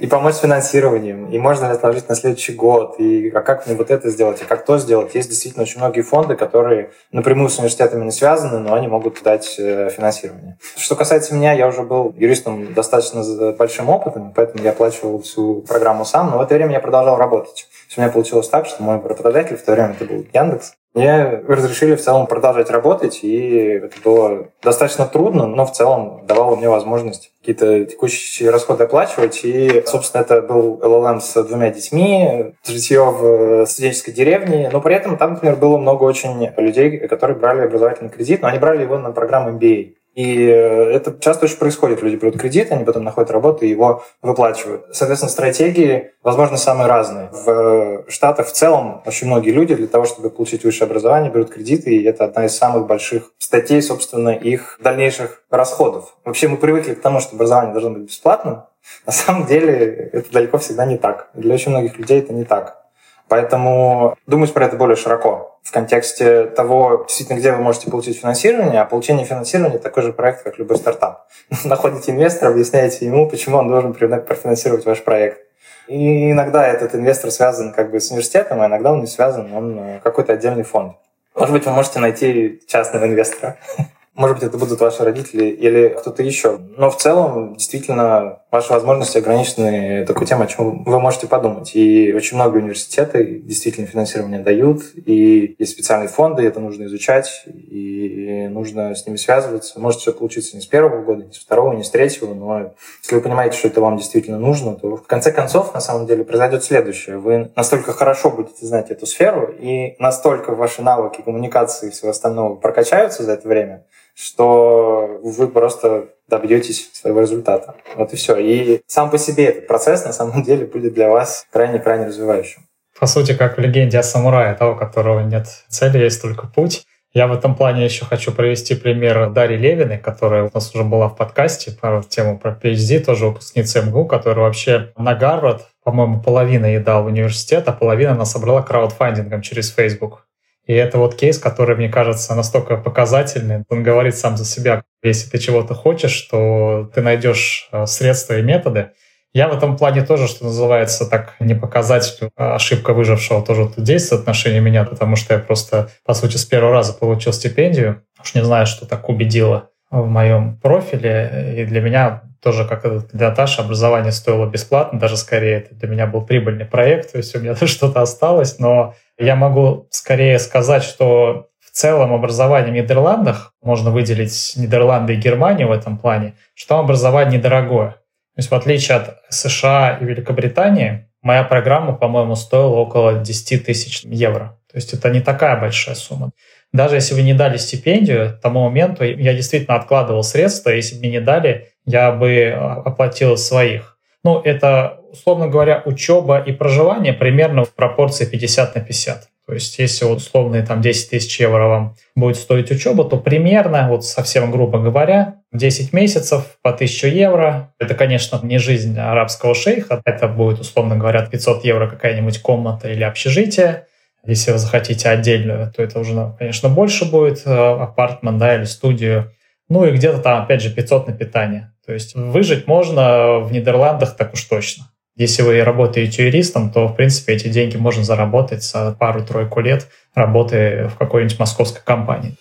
И помочь с финансированием, и можно ли отложить на следующий год, и а как мне вот это сделать, и как то сделать. Есть действительно очень многие фонды, которые напрямую с университетами не связаны, но они могут дать финансирование. Что касается меня, я уже был юристом достаточно с большим опытом, поэтому я оплачивал всю программу сам, но в это время я продолжал работать. То есть у меня получилось так, что мой работодатель, в то время это был Яндекс, мне разрешили в целом продолжать работать, и это было достаточно трудно, но в целом давало мне возможность какие-то текущие расходы оплачивать. И, собственно, это был LLM с 2 детьми, житье в студенческой деревне, но при этом там, например, было много очень людей, которые брали образовательный кредит, но они брали его на программу MBA. И это часто очень происходит. Люди берут кредит, они потом находят работу и его выплачивают. Соответственно, стратегии, возможно, самые разные. В Штатах в целом очень многие люди для того, чтобы получить высшее образование, берут кредиты, и это одна из самых больших статей, собственно, их дальнейших расходов. Вообще мы привыкли к тому, что образование должно быть бесплатным. На самом деле это далеко всегда не так. Для очень многих людей это не так. Поэтому думать про это более широко в контексте того, действительно, где вы можете получить финансирование, а получение финансирования – такой же проект, как любой стартап. Находите инвестора, объясняете ему, почему он должен профинансировать ваш проект. И иногда этот инвестор связан как бы с университетом, а иногда он не связан, он какой-то отдельный фонд. Может быть, вы можете найти частного инвестора. Может быть, это будут ваши родители или кто-то еще. Но в целом, действительно, ваши возможности ограничены такой темой, о чем вы можете подумать. И очень многие университеты действительно финансирование дают, и есть специальные фонды, это нужно изучать, и нужно с ними связываться. Может все получиться не с 1-го года, не с 2-го, не с 3-го, но если вы понимаете, что это вам действительно нужно, то в конце концов, на самом деле, произойдет следующее. Вы настолько хорошо будете знать эту сферу, и настолько ваши навыки коммуникации и всего остального прокачаются за это время, что вы просто добьетесь своего результата. Вот и все. И сам по себе этот процесс на самом деле будет для вас крайне-крайне развивающим. По сути, как в легенде о самурае, того, у которого нет цели, есть только путь. Я в этом плане еще хочу привести пример Дарьи Левиной, которая у нас уже была в подкасте про тему про PhD, тоже выпускница МГУ, которая вообще на Гарвард, по-моему, половина ей дал университет, а половина она собрала краудфандингом через Facebook. И это вот кейс, который, мне кажется, настолько показательный. Он говорит сам за себя. Если ты чего-то хочешь, то ты найдешь средства и методы. Я в этом плане тоже, что называется, так не показать, ошибка выжившего тоже тут действует в отношении меня, потому что я просто, по сути, с первого раза получил стипендию. Уж не знаю, что так убедило в моем профиле. И для меня тоже, как для Наташи, образование стоило бесплатно, даже скорее это для меня был прибыльный проект, то есть у меня что-то осталось, но я могу скорее сказать, что в целом образование в Нидерландах, можно выделить Нидерланды и Германию в этом плане, что образование недорогое. То есть в отличие от США и Великобритании, моя программа, по-моему, стоила около 10 тысяч евро. То есть это не такая большая сумма. Даже если вы не дали стипендию, к тому моменту я действительно откладывал средства, если бы мне не дали, я бы оплатил своих. Ну, это, условно говоря, учеба и проживание примерно в пропорции 50 на 50. То есть если условные там 10 тысяч евро вам будет стоить учеба, то примерно, вот совсем грубо говоря, 10 месяцев по 1000 евро. Это, конечно, не жизнь арабского шейха, это будет, условно говоря, 500 евро какая-нибудь комната или общежитие. Если вы захотите отдельную, то это уже, конечно, больше будет, апартмент, да, или студию. Ну и где-то там, опять же, 500 на питание. То есть выжить можно в Нидерландах так уж точно. Если вы работаете юристом, то, в принципе, эти деньги можно заработать за пару-тройку лет работы в какой-нибудь московской компании.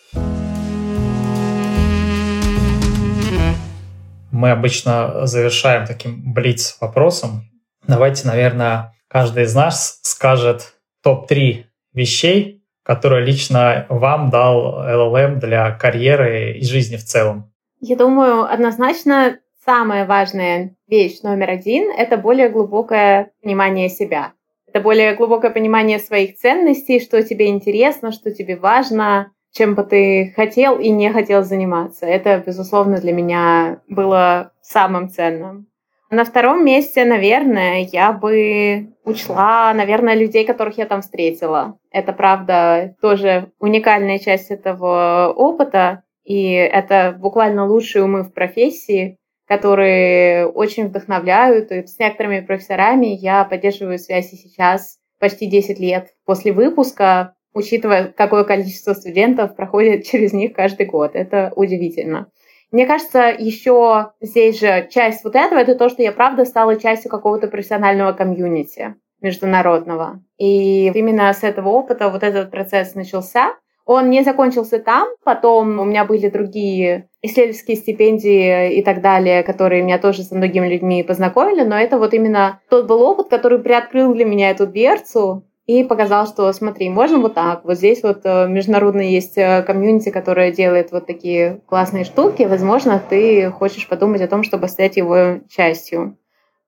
Мы обычно завершаем таким блиц-вопросом. Давайте, наверное, каждый из нас скажет топ-3 вещей, которые лично вам дал LLM для карьеры и жизни в целом. Я думаю, однозначно самая важная вещь номер 1 — это более глубокое понимание себя. Это более глубокое понимание своих ценностей, что тебе интересно, что тебе важно, чем бы ты хотел и не хотел заниматься. Это, безусловно, для меня было самым ценным. На втором месте, наверное, я бы учла, наверное, людей, которых я там встретила. Это, правда, тоже уникальная часть этого опыта, и это буквально лучшие умы в профессии, которые очень вдохновляют. И с некоторыми профессорами я поддерживаю связь и сейчас почти 10 лет после выпуска, учитывая, какое количество студентов проходит через них каждый год. Это удивительно. Мне кажется, еще здесь же часть вот этого — это то, что я, правда, стала частью какого-то профессионального комьюнити международного. И именно с этого опыта вот этот процесс начался. Он не закончился там, потом у меня были другие исследовательские стипендии и так далее, которые меня тоже со многими людьми познакомили, но это вот именно тот был опыт, который приоткрыл для меня эту дверцу и показал, что смотри, можно вот так. Вот здесь вот международное есть комьюнити, которое делает вот такие классные штуки. Возможно, ты хочешь подумать о том, чтобы стать его частью.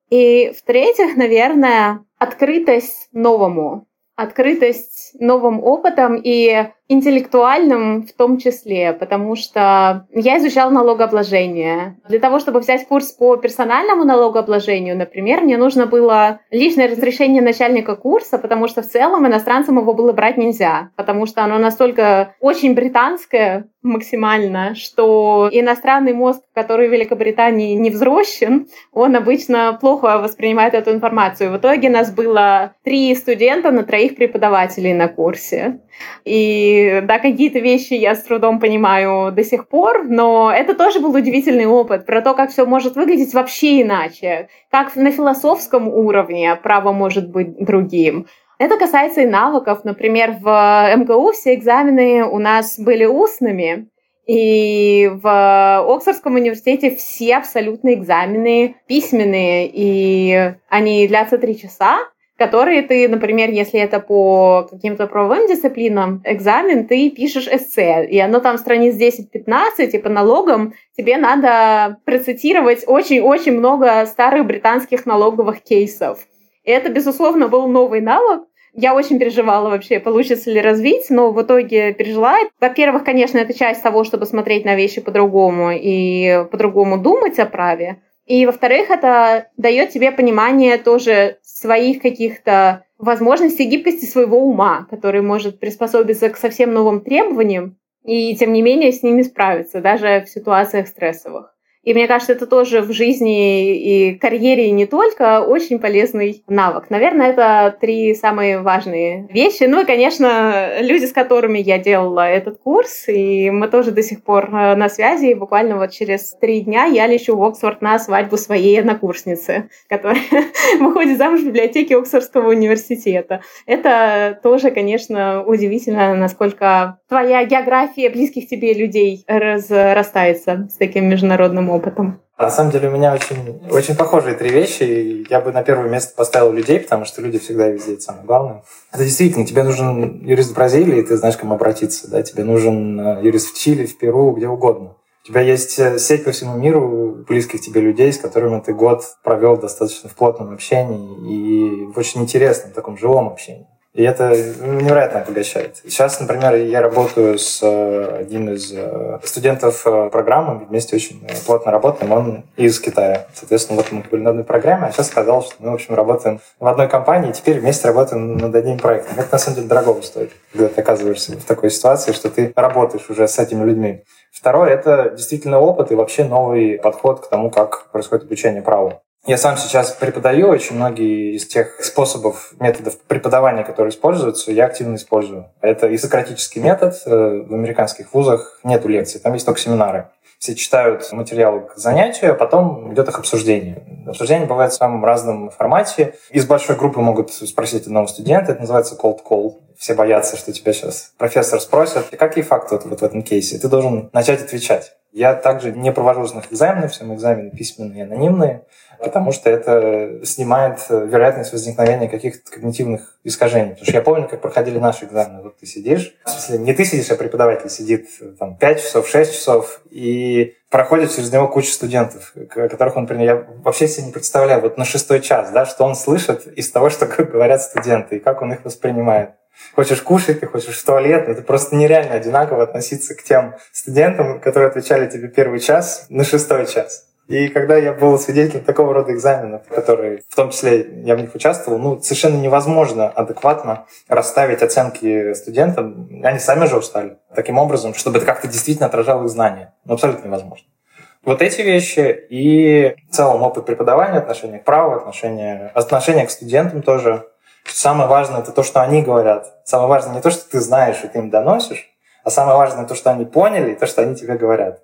И в-третьих, наверное, открытость новому. Открытость новым опытам и интеллектуальным в том числе, потому что я изучала налогообложение. Для того, чтобы взять курс по персональному налогообложению, например, мне нужно было личное разрешение начальника курса, потому что в целом иностранцам его было брать нельзя, потому что оно настолько очень британское максимально, что иностранный мозг, который в Великобритании не взращен, он обычно плохо воспринимает эту информацию. В итоге нас было 3 студента на 3 преподавателей на курсе. И да, какие-то вещи я с трудом понимаю до сих пор, но это тоже был удивительный опыт про то, как все может выглядеть вообще иначе, как на философском уровне право может быть другим. Это касается и навыков. Например, в МГУ все экзамены у нас были устными, и в Оксфордском университете все абсолютно экзамены письменные, и они длятся 3 часа. Которые ты, например, если это по каким-то правовым дисциплинам экзамен, ты пишешь эссе, и оно там страниц 10-15, и по налогам тебе надо процитировать очень-очень много старых британских налоговых кейсов. И это, безусловно, был новый навык. Я очень переживала вообще, получится ли развить, но в итоге пережила. Во-первых, конечно, это часть того, чтобы смотреть на вещи по-другому и по-другому думать о праве. И, во-вторых, это дает тебе понимание тоже своих каких-то возможностей, гибкости своего ума, который может приспособиться к совсем новым требованиям и, тем не менее, с ними справиться, даже в ситуациях стрессовых. И мне кажется, это тоже в жизни и карьере, и не только, очень полезный навык. Наверное, это три самые важные вещи. Ну и, конечно, люди, с которыми я делала этот курс, и мы тоже до сих пор на связи. И буквально вот через 3 дня я лечу в Оксфорд на свадьбу своей однокурсницы, которая выходит замуж в библиотеке Оксфордского университета. Это тоже, конечно, удивительно, насколько твоя география близких тебе людей разрастается с таким международным опытом. На самом деле у меня очень похожие 3 вещи. И я бы на первое место поставил людей, потому что люди всегда везде, это самое главное. Это действительно, тебе нужен юрист в Бразилии, ты знаешь, к кому обратиться. Да? Тебе нужен юрист в Чили, в Перу, где угодно. У тебя есть сеть по всему миру близких тебе людей, с которыми ты год провел достаточно в плотном общении и в очень интересном, таком живом общении. И это невероятно обогащает. Сейчас, например, я работаю с одним из студентов программы, вместе очень плотно работаем, он из Китая. Соответственно, вот мы были на одной программе, а сейчас сказал, что мы, в общем, работаем в одной компании, и теперь вместе работаем над одним проектом. Это, на самом деле, дорого стоит, когда ты оказываешься в такой ситуации, что ты работаешь уже с этими людьми. Второе – это действительно опыт и вообще новый подход к тому, как происходит обучение праву. Я сам сейчас преподаю, очень многие из тех способов, методов преподавания, которые используются, я активно использую. Это и сократический метод. В американских вузах нету лекций, там есть только семинары. Все читают материалы к занятию, а потом идет их обсуждение. Обсуждение бывает в самом разном формате. Из большой группы могут спросить одного студента, это называется cold call. Все боятся, что тебя сейчас профессор спросит, какие факты вот в этом кейсе, ты должен начать отвечать. Я также не провожу устных экзаменов, все мои экзамены письменные и анонимные, потому что это снимает вероятность возникновения каких-то когнитивных искажений. Потому что я помню, как проходили наши экзамены. Вот ты сидишь, в смысле, не ты сидишь, а преподаватель сидит там 5 часов, 6 часов, и проходит через него куча студентов, которых он принял. Я вообще себе не представляю, вот на 6-й час, да, что он слышит из того, что говорят студенты, и как он их воспринимает. Хочешь кушать, ты хочешь в туалет, но это просто нереально одинаково относиться к тем студентам, которые отвечали тебе 1-й час на 6-й час. И когда я был свидетелем такого рода экзаменов, которые, в том числе, я в них участвовал, совершенно невозможно адекватно расставить оценки студентам. Они сами же устали таким образом, чтобы это как-то действительно отражало их знания. Абсолютно невозможно. Вот эти вещи и в целом опыт преподавания, отношение к праву, отношение к студентам тоже. Самое важное – это то, что они говорят. Самое важное не то, что ты знаешь и ты им доносишь, а самое важное – то, что они поняли, и то, что они тебе говорят.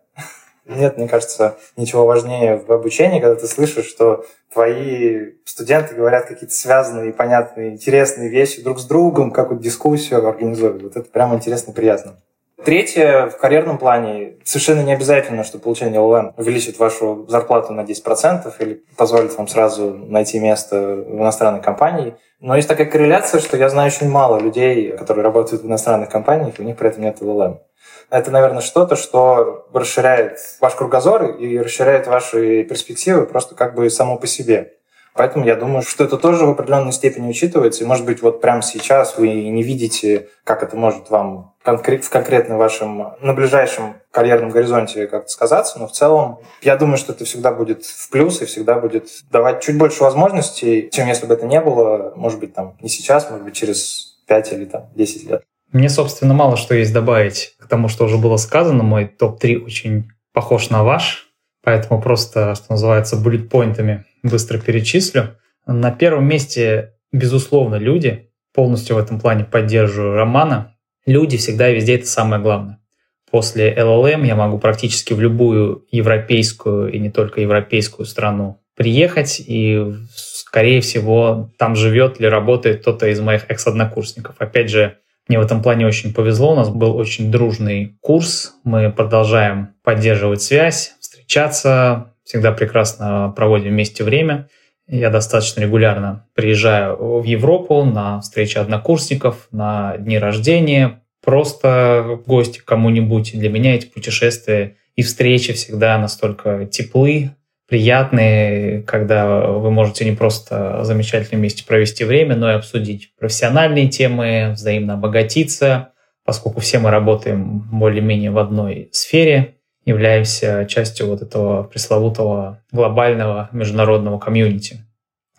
Нет, мне кажется, ничего важнее в обучении, когда ты слышишь, что твои студенты говорят какие-то связанные, понятные, интересные вещи друг с другом, какую-то дискуссию организуют. Вот это прямо интересно и приятно. Третье, в карьерном плане совершенно не обязательно, что получение LLM увеличит вашу зарплату на 10% или позволит вам сразу найти место в иностранной компании. Но есть такая корреляция, что я знаю очень мало людей, которые работают в иностранных компаниях, и у них при этом нет LLM. Это, наверное, что-то, что расширяет ваш кругозор и расширяет ваши перспективы просто как бы само по себе. Поэтому я думаю, что это тоже в определенной степени учитывается. И, может быть, вот прямо сейчас вы не видите, как это может вам в конкретно вашем, на ближайшем карьерном горизонте как-то сказаться. Но в целом, я думаю, что это всегда будет в плюс и всегда будет давать чуть больше возможностей, чем если бы это не было. Может быть, там не сейчас, может быть, через 5 или там, 10 лет. Мне, собственно, мало что есть добавить к тому, что уже было сказано. Мой топ-3 очень похож на ваш. Поэтому просто, что называется, буллет-поинтами быстро перечислю. На первом месте, безусловно, люди. Полностью в этом плане поддерживаю Романа. Люди всегда и везде — это самое главное. После LLM я могу практически в любую европейскую и не только европейскую страну приехать, и, скорее всего, там живет или работает кто-то из моих экс-однокурсников. Опять же, мне в этом плане очень повезло. У нас был очень дружный курс. Мы продолжаем поддерживать связь, встречаться, всегда прекрасно проводим вместе время. Я достаточно регулярно приезжаю в Европу на встречи однокурсников, на дни рождения, просто в гости к кому-нибудь. Для меня эти путешествия и встречи всегда настолько теплы, приятные, когда вы можете не просто замечательно вместе провести время, но и обсудить профессиональные темы, взаимно обогатиться, поскольку все мы работаем более-менее в одной сфере, являемся частью вот этого пресловутого глобального международного комьюнити.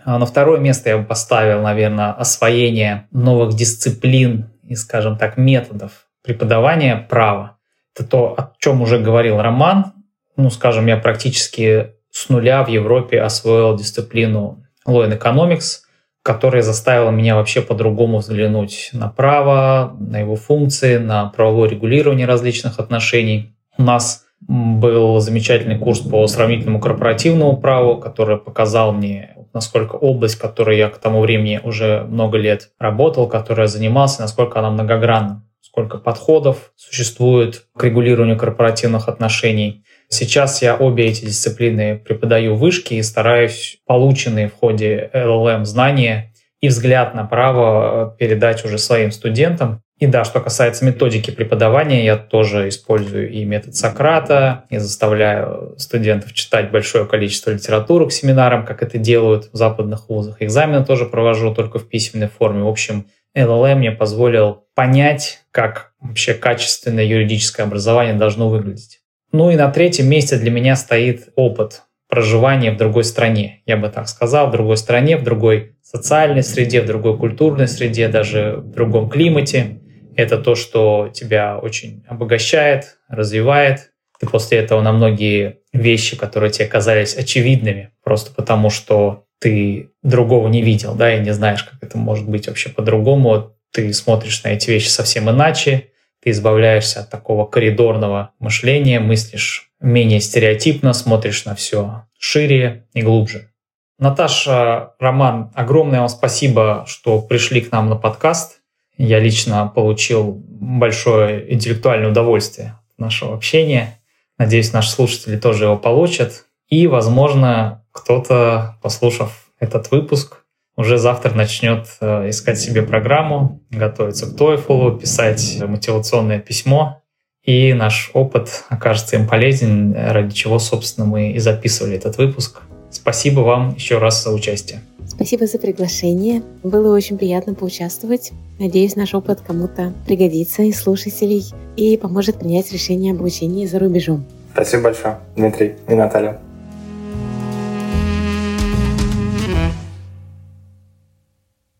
А на второе место я бы поставил, наверное, освоение новых дисциплин и, скажем так, методов преподавания права. Это то, о чем уже говорил Роман. Ну, скажем, я практически с нуля в Европе освоил дисциплину Law and Finance, которая заставила меня вообще по-другому взглянуть на право, на его функции, на правовое регулирование различных отношений. У нас был замечательный курс по сравнительному корпоративному праву, который показал мне, насколько область, в которой я к тому времени уже много лет работал, которой я занимался, насколько она многогранна, сколько подходов существует к регулированию корпоративных отношений. Сейчас я обе эти дисциплины преподаю в вышке и стараюсь полученные в ходе LLM знания и взгляд на право передать уже своим студентам. И да, что касается методики преподавания, я тоже использую и метод Сократа, и заставляю студентов читать большое количество литературы к семинарам, как это делают в западных вузах. Экзамены тоже провожу только в письменной форме. В общем, LLM мне позволил понять, как вообще качественное юридическое образование должно выглядеть. Ну и на третьем месте для меня стоит опыт проживания в другой стране. Я бы так сказал, в другой стране, в другой социальной среде, в другой культурной среде, даже в другом климате. Это то, что тебя очень обогащает, развивает. Ты после этого на многие вещи, которые тебе казались очевидными, просто потому что ты другого не видел, да, и не знаешь, как это может быть вообще по-другому. Ты смотришь на эти вещи совсем иначе, ты избавляешься от такого коридорного мышления, мыслишь менее стереотипно, смотришь на все шире и глубже. Наташа, Роман, огромное вам спасибо, что пришли к нам на подкаст. Я лично получил большое интеллектуальное удовольствие от нашего общения. Надеюсь, наши слушатели тоже его получат. И, возможно, кто-то, послушав этот выпуск, уже завтра начнет искать себе программу, готовиться к TOEFL, писать мотивационное письмо. И наш опыт окажется им полезен, ради чего, собственно, мы и записывали этот выпуск. Спасибо вам еще раз за участие. Спасибо за приглашение. Было очень приятно поучаствовать. Надеюсь, наш опыт кому-то пригодится из слушателей и поможет принять решение об обучении за рубежом. Спасибо большое, Дмитрий и Наталья.